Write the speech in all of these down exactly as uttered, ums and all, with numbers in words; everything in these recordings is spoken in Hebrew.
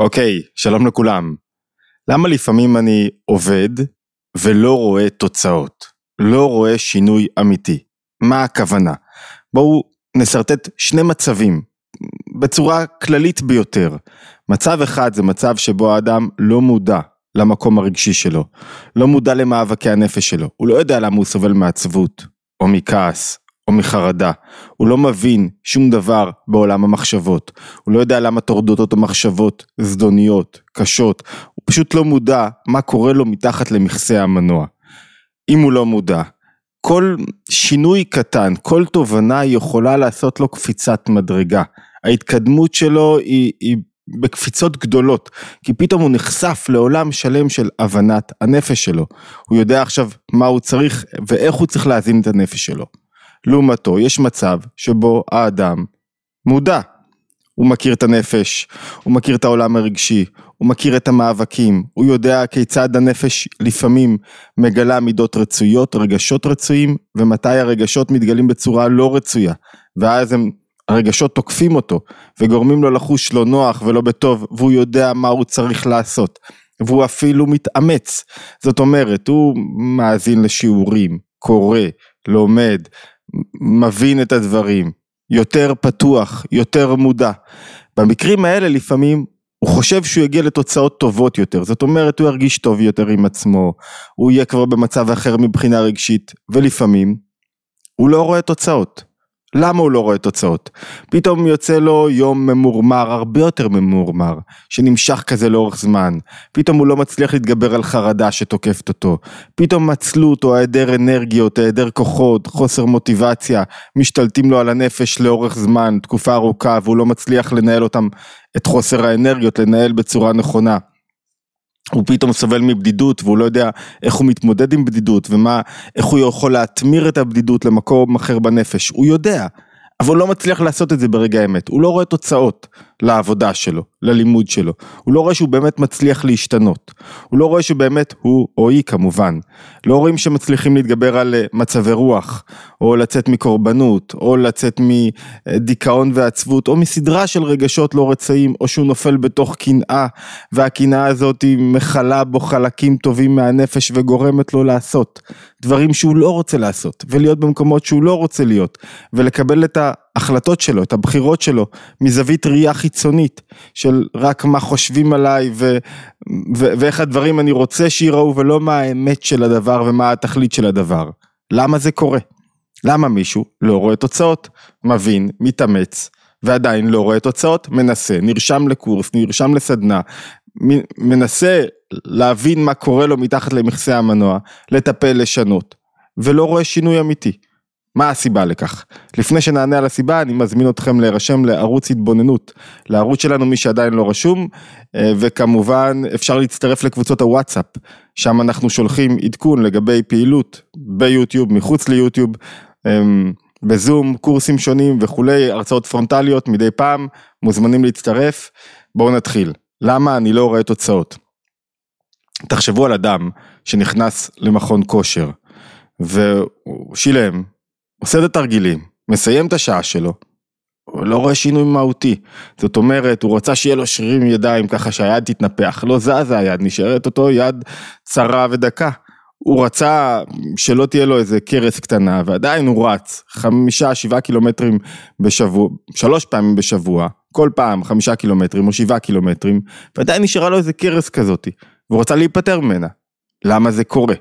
אוקיי, שלום לכולם. למה לפעמים אני עובד ולא רואה תוצאות? לא רואה שינוי אמיתי. מה הכוונה? בואו נסרטט שני מצבים, בצורה כללית ביותר. מצב אחד זה מצב שבו האדם לא מודע למקום הרגשי שלו, לא מודע למאבקי הנפש שלו, הוא לא יודע למה הוא סובל מעצבות, או מכעס, או מחרדה, הוא לא מבין שום דבר בעולם המחשבות, הוא לא יודע למה תורדות אותו מחשבות זדוניות, קשות, הוא פשוט לא מודע מה קורה לו מתחת למכסה המנוע. אם הוא לא מודע, כל שינוי קטן, כל תובנה יכולה לעשות לו קפיצת מדרגה, ההתקדמות שלו היא, היא בקפיצות גדולות, כי פתאום הוא נחשף לעולם שלם של הבנת הנפש שלו, הוא יודע עכשיו מה הוא צריך ואיך הוא צריך להזין את הנפש שלו. לעומתו יש מצב שבו האדם מודע, הוא מכיר את הנפש, הוא מכיר את העולם הרגשי, הוא מכיר את המאבקים, הוא יודע כיצד הנפש לפעמים מגלה מידות רצויות, רגשות רצויים, ומתי הרגשות מתגלים בצורה לא רצויה, ואז הם הרגשות תוקפים אותו, וגורמים לו לחוש לא נוח ולא בטוב, והוא יודע מה הוא צריך לעשות, והוא אפילו מתאמץ, זאת אומרת, הוא מאזין לשיעורים, קורא, לומד, מבין את הדברים, יותר פתוח, יותר מודע. במקרים האלה לפעמים הוא חושב שהוא יגיע לתוצאות טובות יותר, זאת אומרת הוא ירגיש טוב יותר עם עצמו, הוא יהיה כבר במצב אחר מבחינה רגשית, ולפעמים הוא לא רואה תוצאות. למה הוא לא רואה תוצאות? פתאום יוצא לו יום ממורמר, הרבה יותר ממורמר, שנמשך כזה לאורך זמן, פתאום הוא לא מצליח להתגבר על חרדה שתוקפת אותו, פתאום עצלות או היעדר אנרגיות, היעדר כוחות, חוסר מוטיבציה, משתלטים לו על הנפש לאורך זמן, תקופה ארוכה, והוא לא מצליח לנהל אותם, את חוסר האנרגיות, לנהל בצורה נכונה. הוא פתאום סובל מבדידות, והוא לא יודע איך הוא מתמודד עם בדידות, ומה, איך הוא יכול להתמיר את הבדידות למקום אחר בנפש. הוא יודע, אבל הוא לא מצליח לעשות את זה ברגע האמת. הוא לא רואה תוצאות לעבודה שלו, ללימוד שלו. הוא לא רואה שהוא באמת מצליח להשתנות. הוא לא רואה שבאמת הוא או היא כמובן. לא רואים שמצליחים להתגבר על מצבי רוח, או לצאת מקורבנות, או לצאת מדיכאון ועצבות, או מסדרה של רגשות לא רצאים, או שהוא נופל בתוך קנאה, והקנאה הזאת היא מחלה בו חלקים טובים מהנפש, וגורמת לו לעשות דברים שהוא לא רוצה לעשות, ולהיות במקומות שהוא לא רוצה להיות, ולקבל את ה... החלטות שלו, את הבחירות שלו, מזווית ראייה חיצונית, של רק מה חושבים עליי, ו- ו- ואיך הדברים אני רוצה שיראו, ולא מה האמת של הדבר, ומה התכלית של הדבר. למה זה קורה? למה מישהו לא רואה תוצאות? מבין, מתאמץ, ועדיין לא רואה תוצאות? מנסה, נרשם לקורס, נרשם לסדנה, מנסה להבין מה קורה לו מתחת למכסה המנוע, לטפל, לשנות, ולא רואה שינוי אמיתי. מה הסיבה לכך? לפני שנענה על הסיבה, אני מזמין אתכם להירשם לערוץ התבוננות, לערוץ שלנו מי שעדיין לא רשום, וכמובן אפשר להצטרף לקבוצות הוואטסאפ, שם אנחנו שולחים עדכון לגבי פעילות ביוטיוב, מחוץ ליוטיוב, בזום, קורסים שונים וכולי, הרצאות פרונטליות מדי פעם, מוזמנים להצטרף. בואו נתחיל. למה אני לא רואה תוצאות? תחשבו על אדם שנכנס למכון כושר, והוא שילם, עושה את התרגילים, מסיים את השעה שלו, הוא לא רואה שינוי מהותי, זאת אומרת, הוא רצה שיהיה לו שרירים ידיים, ככה שהיד תתנפח, לא זזה היד, נשארת אותו יד צרה ודקה, הוא רצה שלא תהיה לו איזה קרס קטנה, ועדיין הוא רץ, חמישה, שבעה קילומטרים בשבוע, שלוש פעמים בשבוע, כל פעם חמישה קילומטרים או שבעה קילומטרים, ועדיין נשארה לו איזה קרס כזאת, והוא רצה להיפטר ממנה, למה זה קורה?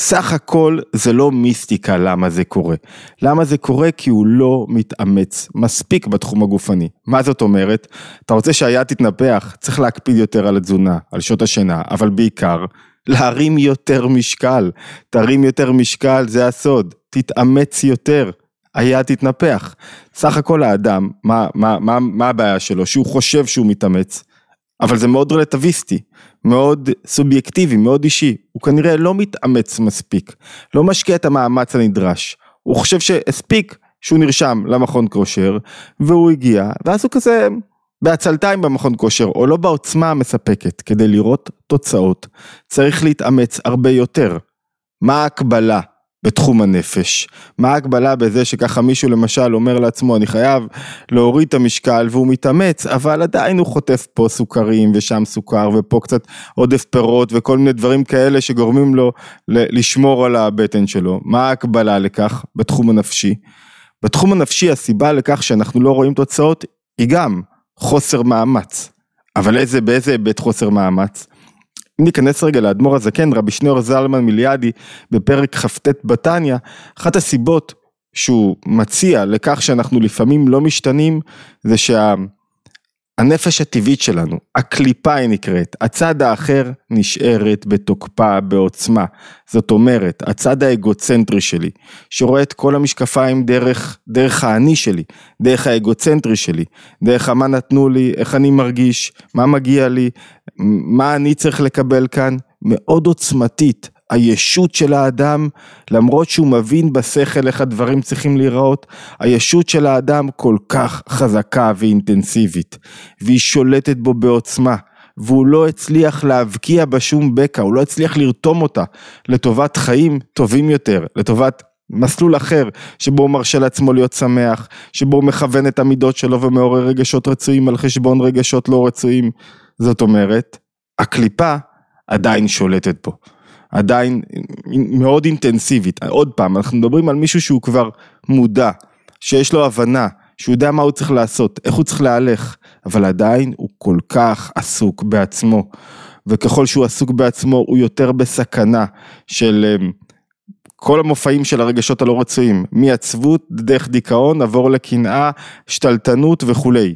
סך הכל זה לא מיסטיקה למה זה קורה. למה זה קורה? כי הוא לא מתאמץ מספיק בתחום הגופני. מה זאת אומרת? אתה רוצה שהיד תתנפח, צריך להקפיד יותר על התזונה, על שעות השינה, אבל בעיקר להרים יותר משקל. תרים יותר משקל, זה הסוד. תתאמץ יותר, היד תתנפח. סך הכל האדם, מה, מה, מה, מה הבעיה שלו? שהוא חושב שהוא מתאמץ, אבל זה מאוד רלטיביסטי, מאוד סובייקטיבי, מאוד אישי, הוא כנראה לא מתאמץ מספיק, לא משקיע את המאמץ הנדרש, הוא חושב שהספיק שהוא נרשם למכון כושר, והוא הגיע, ואז הוא כזה בהצלתיים במכון כושר, או לא בעוצמה המספקת, כדי לראות תוצאות, צריך להתאמץ הרבה יותר. מה ההקבלה בתחום הנפש. מה ההגבלה בזה שככה מישהו למשל אומר לעצמו, אני חייב להוריד את המשקל והוא מתאמץ, אבל עדיין הוא חוטף פה סוכרים ושם סוכר ופה קצת עודף פירות וכל מיני דברים כאלה שגורמים לו לשמור על הבטן שלו. מה ההגבלה לכך בתחום הנפשי? בתחום הנפשי הסיבה לכך שאנחנו לא רואים תוצאות היא גם חוסר מאמץ. אבל איזה, באיזה היבט חוסר מאמץ? ניכנס רגע לאדמו"ר הזקן, רבי שניאור זלמן מיליאדי, בפרק חפ"ט בתניא, אחת הסיבות שהוא מציע לכך שאנחנו לפעמים לא משתנים, זה שהנפש הטבעית שלנו, הקליפה היא נקראת, הצד האחר נשארת בתוקפה, בעוצמה, זאת אומרת, הצד האגוצנטרי שלי, שרואה את כל המשקפיים דרך, דרך האני שלי, דרך האגוצנטרי שלי, דרך מה נתנו לי, איך אני מרגיש, מה מגיע לי, מה אני צריך לקבל כאן, מאוד עוצמתית, הישות של האדם, למרות שהוא מבין בשכל איך הדברים צריכים להיראות, הישות של האדם כל כך חזקה ואינטנסיבית, והיא שולטת בו בעוצמה, והוא לא הצליח להבקיע בשום בקע, הוא לא הצליח לרתום אותה, לטובת חיים טובים יותר, לטובת מסלול אחר, שבו הוא מרשה לעצמו להיות שמח, שבו הוא מכוון את המידות שלו, ומעורר רגשות רצויים על חשבון רגשות לא רצויים, זאת אומרת, הקליפה עדיין שולטת פה, עדיין מאוד אינטנסיבית, עוד פעם, אנחנו מדברים על מישהו שהוא כבר מודע, שיש לו הבנה, שהוא יודע מה הוא צריך לעשות, איך הוא צריך להלך, אבל עדיין הוא כל כך עסוק בעצמו, וככל שהוא עסוק בעצמו, הוא יותר בסכנה של כל המופעים של הרגשות הלא רצויים, מעצבות, דרך דיכאון, עבור לקנאה, שתלטנות וכולי.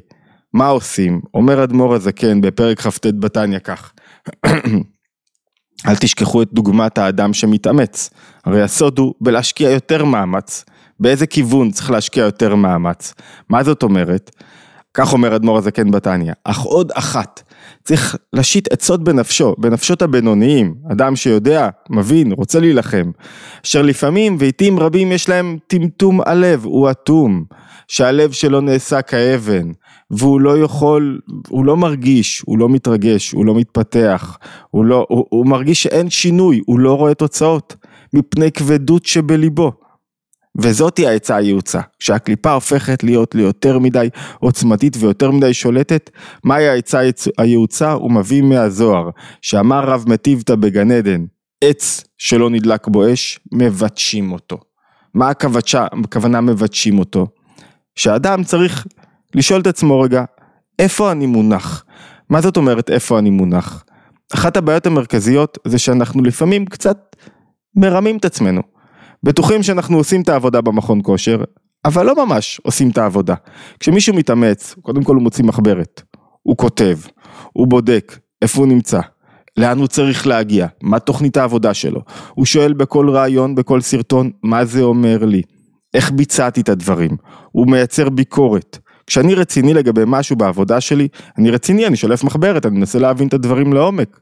מה עושים? אומר אדמו"ר הזקן בפרק חפ"ט בתניא כך, אל תשכחו את דוגמת האדם שמתאמץ, הרי הסוד הוא בלהשקיע יותר מאמץ, באיזה כיוון צריך להשקיע יותר מאמץ, מה זאת אומרת? כך אומר אדמו"ר הזקן בתניא, אך עוד אחת, צריך להשית עצות בנפשו, בנפשות הבינוניים, אדם שיודע, מבין, רוצה להילחם, אשר לפעמים ועיתים רבים יש להם טמטום הלב, הוא אטום, שהלב שלו נעשה כאבן, והוא לא יכול, הוא לא מרגיש, הוא לא מתרגש, הוא לא מתפתח, הוא, לא, הוא, הוא מרגיש שאין שינוי, הוא לא רואה תוצאות, מפני כבדות שבליבו. וזאת היא העצה הייעוצה, כשהקליפה הופכת להיות ליותר מדי עוצמתית ויותר מדי שולטת, מהי העצה הייעוצה? הוא מביא מהזוהר, שאמר רב מטיבתא בגן עדן, עץ שלא נדלק בו אש, מבטשים אותו. מה הכוונה, הכוונה מבטשים אותו? שאדם צריך לשאול את עצמו רגע, איפה אני מונח? מה זאת אומרת איפה אני מונח? אחת הבעיות המרכזיות זה שאנחנו לפעמים קצת מרמים את עצמנו. בטוחים שאנחנו עושים את העבודה במכון כושר, אבל לא ממש עושים את העבודה. כשמישהו מתאמץ, קודם כל הוא מוציא מחברת, הוא כותב, הוא בודק איפה הוא נמצא, לאן הוא צריך להגיע, מה תוכנית העבודה שלו. הוא שואל בכל רעיון, בכל סרטון, מה זה אומר לי? איך ביצעתי את הדברים? הוא מייצר ביקורת. כשאני רציני לגבי משהו בעבודה שלי, אני רציני, אני שולף מחברת, אני מנסה להבין את הדברים לעומק.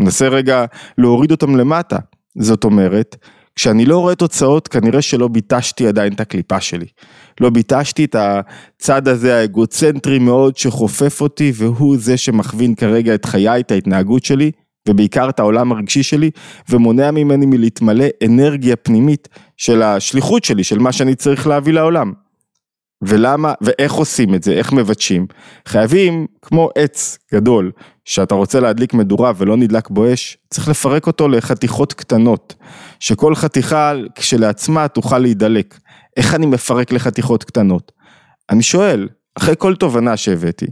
אני מנסה רגע להוריד אותם למטה. זאת אומרת, כשאני לא רואה תוצאות, כנראה שלא ביטשתי עדיין את הקליפה שלי. לא ביטשתי את הצד הזה האגוצנטרי מאוד שחופף אותי, והוא זה שמכווין כרגע את חיי, את ההתנהגות שלי, ובעיקר את העולם הרגשי שלי, ומונע ממני מלהתמלא אנרגיה פנימית של השליחות שלי, של מה שאני צריך להביא לעולם. ולמה, ואיך עושים את זה, איך מבטשים? חייבים, כמו עץ גדול, שאתה רוצה להדליק מדורה ולא נדלק בו אש, צריך לפרק אותו לחתיכות קטנות, שכל חתיכה כשלעצמה תוכל להידלק. איך אני מפרק לחתיכות קטנות? אני שואל, אחרי כל תובנה שהבאתי,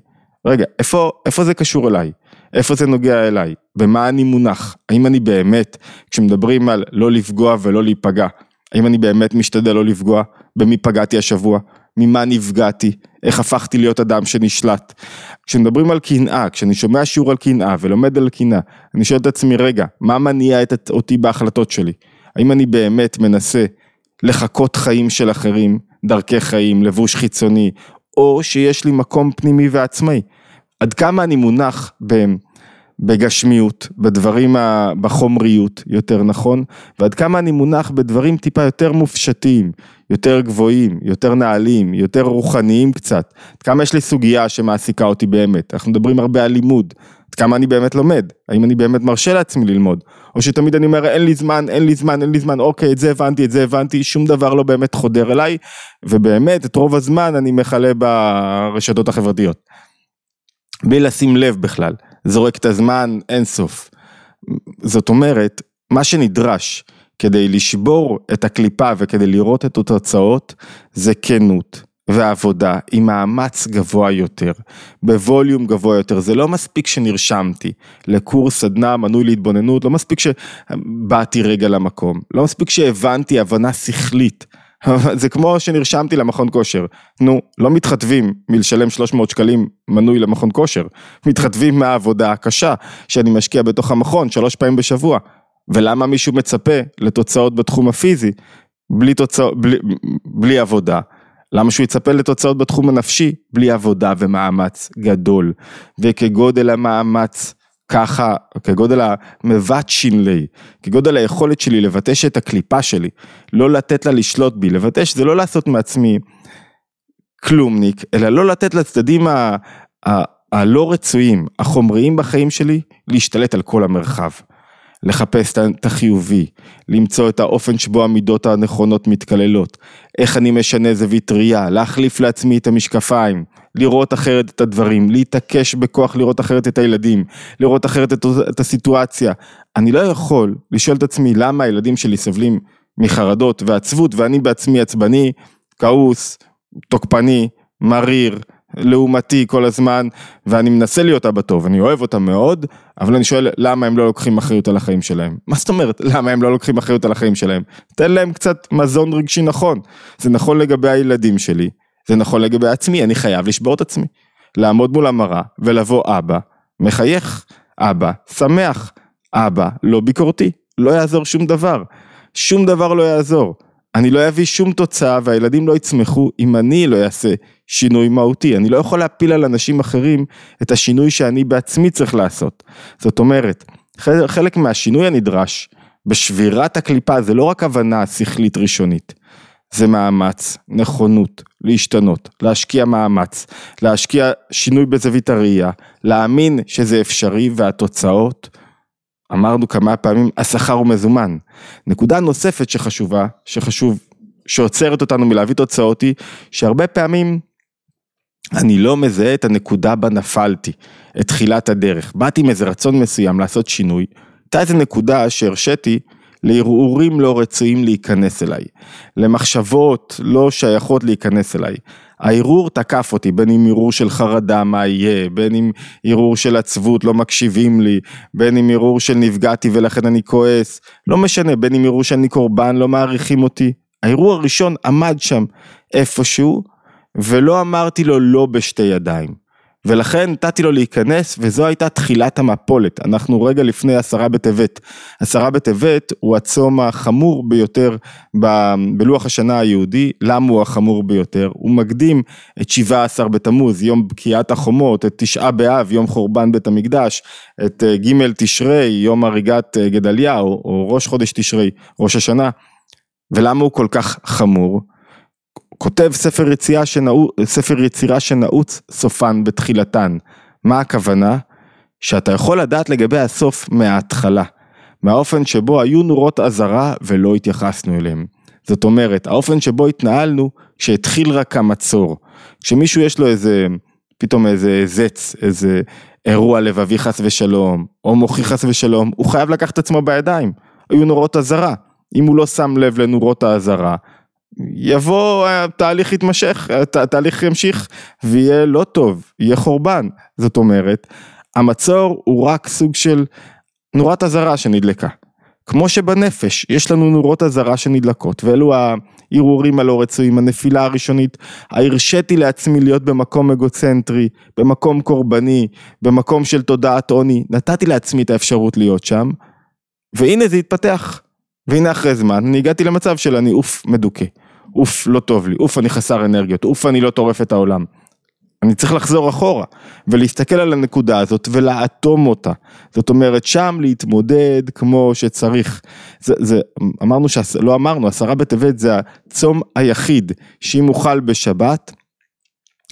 רגע, איפה, איפה זה קשור אליי? איפה זה נוגע אליי? במה אני מונח? האם אני באמת, כשמדברים על לא לפגוע ולא להיפגע, האם אני באמת משתדל לא לפגוע? במי פגעתי השבוע? ממה נפגעתי? איך הפכתי להיות אדם שנשלט? כשמדברים על קנאה, כשאני שומע שיעור על קנאה ולומד על קנאה, אני שואל את עצמי, רגע, מה מניע את אותי בהחלטות שלי? האם אני באמת מנסה לחקות חיים של אחרים, דרכי חיים, לבוש חיצוני, או שיש לי מקום פנימי ועצמאי? עד כמה אני מונח בגשמיות, בדברים, בחומריות, יותר נכון, ועד כמה אני מונח בדברים טיפה יותר מופשטים, יותר גבוהים, יותר נעלים, יותר רוחניים קצת, עד כמה יש לי סוגיה שמעסיקה אותי באמת, אנחנו מדברים הרבה על לימוד, עד כמה אני באמת לומד, האם אני באמת מרשה לעצמי ללמוד, או שתמיד אני אומר, אין לי זמן, אין לי זמן, אין לי זמן, אוקיי, את זה הבנתי, את זה הבנתי, שום דבר לא באמת חודר אליי, ובאמת, את רוב הזמן אני מחלה ברשתות החברתיות, בלי לשים לב בכלל, זורק את הזמן אינסוף. זאת אומרת, מה שנדרש כדי לשבור את הקליפה וכדי לראות את התוצאות, זה כנות ועבודה עם מאמץ גבוה יותר, בווליום גבוה יותר. זה לא מספיק שנרשמתי לקורס סדנה, מנוי להתבוננות, לא מספיק שבאתי רגע למקום, לא מספיק שהבנתי הבנה שכלית. זה כמו שנרשמתי למכון כושר, נו, לא מתחתבים מלשלם שלוש מאות שקלים מנוי למכון כושר, מתחתבים מהעבודה הקשה שאני משקיע בתוך המכון שלוש פעמים בשבוע, ולמה מישהו מצפה לתוצאות בתחום הפיזי, בלי, תוצא, בלי, בלי עבודה, למה שהוא יצפה לתוצאות בתחום הנפשי, בלי עבודה ומאמץ גדול, וכגודל המאמץ, ככה, כגודל המבט שינלי, כגודל היכולת שלי לבטש את הקליפה שלי, לא לתת לה לשלוט בי, לבטש זה לא לעשות מעצמי כלומניק, אלא לא לתת לצדדים ה- ה- הלא רצויים, החומריים בחיים שלי, להשתלט על כל המרחב, לחפש את החיובי, למצוא את האופן שבו המידות הנכונות מתקללות, איך אני משנה זווית ראייה, להחליף לעצמי את המשקפיים, לראות אחרת את הדברים, להתעקש בכוח לראות אחרת את הילדים, לראות אחרת את, את הסיטואציה. אני לא יכול לשאול את עצמי למה הילדים שלי סבלים מחרדות ועצבות, ואני בעצמי עצבני, כעוס, תוקפני, מריר, לעומתי כל הזמן, ואני מנסה להיות אבא טוב, אני אוהב אותם מאוד, אבל אני שואל למה הם לא לוקחים אחריות על החיים שלהם. מה זאת אומרת? למה הם לא לוקחים אחריות על החיים שלהם? תן להם קצת מזון רגשי נכון. זה נכון לגבי הילדים שלי, זה נכון לגבי עצמי, אני חייב לשבור את עצמי. לעמוד מול המראה ולבוא אבא, מחייך, אבא, שמח, אבא, לא ביקורתי, לא יעזור שום דבר, שום דבר לא יעזור. אני לא אביא שום תוצאה והילדים לא יצמחו אם אני לא אעשה שינוי מהותי. אני לא יכול להפיל על אנשים אחרים את השינוי שאני בעצמי צריך לעשות. זאת אומרת, חלק מהשינוי הנדרש בשבירת הקליפה זה לא רק הבנה שכלית ראשונית, זה מאמץ, נכונות, להשתנות, להשקיע מאמץ, להשקיע שינוי בזווית הראייה, להאמין שזה אפשרי והתוצאות, אמרנו כמה פעמים, השכר הוא מזומן. נקודה נוספת שחשובה, שחשוב, שעוצרת אותנו מלהביא תוצאות היא, שהרבה פעמים אני לא מזהה את הנקודה בה נפלתי, את תחילת הדרך. באתי עם איזה רצון מסוים לעשות שינוי, הייתה איזו נקודה שהרשיתי להרהורים לא רצויים להיכנס אליי, למחשבות לא שייכות להיכנס אליי. ההרהור תקף אותי, בין אם הרהור של חרדה, מה יהיה, בין אם הרהור של עצבות, לא מקשיבים לי, בין אם הרהור של נפגעתי ולכן אני כועס, לא משנה, בין אם הרהור שאני קורבן, לא מעריכים אותי. ההרהור הראשון עמד שם איפשהו, ולא אמרתי לו לא בשתי ידיים. ולכן נתתי לו להיכנס, וזו הייתה תחילת המפולת. אנחנו רגע לפני עשרה בטבת. עשרה בטבת הוא הצום החמור ביותר ב- בלוח השנה היהודי. למה הוא החמור ביותר? הוא מקדים את שבעה עשר בתמוז, יום בקיעת החומות, את תשעה באב, יום חורבן בית המקדש, את ג' תשרי, יום הריגת גדליהו, או, או ראש חודש תשרי, ראש השנה. ולמה הוא כל כך חמור? כותב ספר יצירה שנעוץ, ספר יצירה שנעוץ סופן בתחילתן. מה הכוונה? שאתה יכול לדעת לגבי הסוף מההתחלה, מהאופן שבו היו נורות אזהרה ולא התייחסנו אליהם. זאת אומרת, האופן שבו התנהלנו כשהתחיל רק המצור. כשמישהו יש לו איזה, פתאום איזה זץ, איזה אירוע לבבי חס ושלום, או מוחי חס ושלום, הוא חייב לקחת עצמו בידיים. היו נורות אזהרה. אם הוא לא שם לב לנורות האזהרה, יבוא, התהליך יתמשך, התהליך ימשיך, ויהיה לא טוב, יהיה חורבן. זאת אומרת, המצור הוא רק סוג של נורת אזהרה שנדלקה. כמו שבנפש, יש לנו נורות אזהרה שנדלקות, ואלו הערעורים הלא רצויים, הנפילה הראשונית, הרשיתי לעצמי להיות במקום אגוצנטרי, במקום קורבני, במקום של תודעת עוני, נתתי לעצמי את האפשרות להיות שם, והנה זה התפתח. והנה אחרי זמן, אני הגעתי למצב של אני אוף מדוקה, אוף לא טוב לי, אוף אני חסר אנרגיות, אוף אני לא טורף את העולם. אני צריך לחזור אחורה, ולהסתכל על הנקודה הזאת, ולאטום אותה. זאת אומרת, שם להתמודד כמו שצריך. זה, זה, אמרנו שעש, לא אמרנו, עשרה בטבת זה הצום היחיד, שאם אוכל בשבת,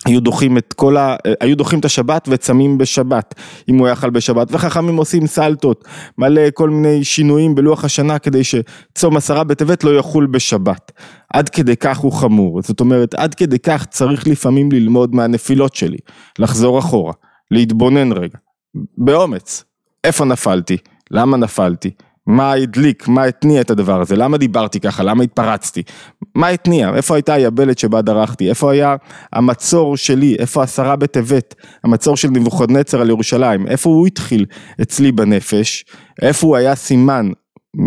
היו דוחים את כל ה... היו דוחים את השבת וצמים בשבת, אם הוא יאכל בשבת, וחכמים עושים סלטות, מלא כל מיני שינויים בלוח השנה, כדי שצום עשרה בטבת לא יחול בשבת. עד כדי כך הוא חמור, זאת אומרת, עד כדי כך צריך לפעמים ללמוד מהנפילות שלי, לחזור אחורה, להתבונן רגע, באומץ, איפה נפלתי, למה נפלתי, מה הדליק, מה התניע את הדבר הזה, למה דיברתי ככה, למה התפרצתי, מה התניע, איפה הייתה היבלת שבה דרכתי, איפה היה המצור שלי, איפה עשרה בטבת, המצור של נבוכדנצר על ירושלים, איפה הוא התחיל אצלי בנפש, איפה הוא היה סימן,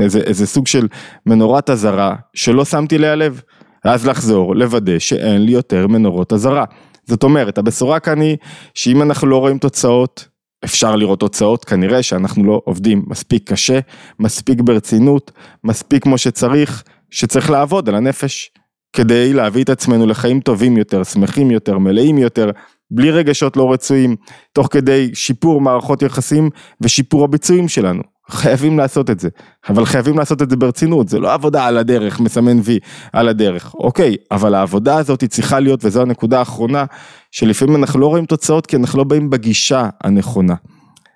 איזה, איזה סוג של מנורת הזרה, שלא שמתי לי לב, אז לחזור, לוודא שאין לי יותר מנורות הזרה. זאת אומרת, הבשורה כאן היא, שאם אנחנו לא רואים תוצאות, אפשר לראות תוצאות, כנראה שאנחנו לא עובדים מספיק קשה, מספיק ברצינות, מספיק כמו שצריך, שצריך לעבוד על הנפש, כדי להביא את עצמנו לחיים טובים יותר, שמחים יותר, מלאים יותר, בלי רגשות לא רצויים, תוך כדי שיפור מערכות יחסים, ושיפור הביצועים שלנו. חייבים לעשות את זה, אבל חייבים לעשות את זה ברצינות, זה לא עבודה על הדרך, מסמן וי על הדרך, אוקיי, אבל העבודה הזאת היא צריכה להיות, וזו הנקודה האחרונה, שלפעמים אנחנו לא רואים תוצאות, כי אנחנו לא באים בגישה הנכונה,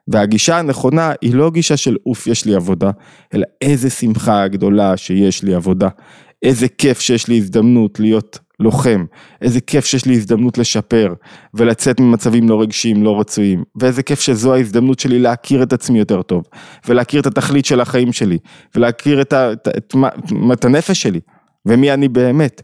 והגישה הנכונה היא לא גישה של אוף יש לי עבודה, אלא איזה שמחה גדולה שיש לי עבודה, איזה כיף שיש לי הזדמנות להיות לוחם, איזה כיף שיש לי הזדמנות לשפר, ולצאת ממצבים לא רגשיים, לא רצויים, ואיזה כיף שזו ההזדמנות שלי להכיר את עצמי יותר טוב, ולהכיר את התכלית של החיים שלי, ולהכיר את, ה, את, את, את, את הנפש שלי, ומי אני באמת,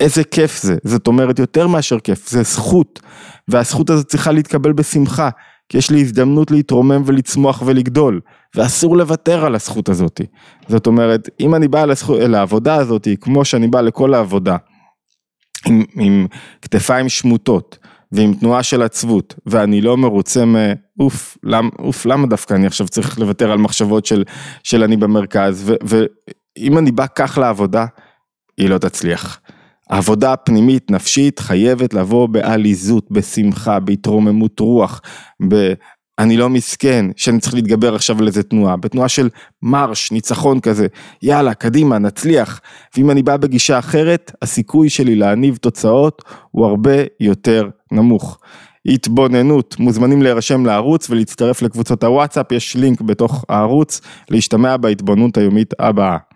איזה כיף זה, זאת אומרת יותר מאשר כיף, זה זכות, והזכות הזאת צריכה להתקבל בשמחה, כי יש לי הזדמנות להתרומם ולצמוח ולגדול, ואסור לוותר על הזכות הזאת, זאת אומרת, אם אני בא לעבודה הזאת, כמו שאני בא לכל העבודה, עם, עם כתפיים שמוטות, ועם תנועה של עצבות, ואני לא מרוצה מאוף, למ, אוף, למה דווקא אני עכשיו צריך לוותר על מחשבות של, של אני במרכז, ו, ואם אני בא כך לעבודה, היא לא תצליח. העבודה הפנימית, נפשית, חייבת לבוא בעליזות, בשמחה, בהתרוממות רוח, ב... אני לא מסכן, שאני צריך להתגבר עכשיו על איזה תנועה, בתנועה של מרש, ניצחון כזה, יאללה, קדימה, נצליח, ואם אני בא בגישה אחרת, הסיכוי שלי להניב תוצאות, הוא הרבה יותר נמוך. התבוננות, מוזמנים להירשם לערוץ, ולהצטרף לקבוצות הוואטסאפ, יש לינק בתוך הערוץ, להשתמע בהתבוננות היומית הבאה.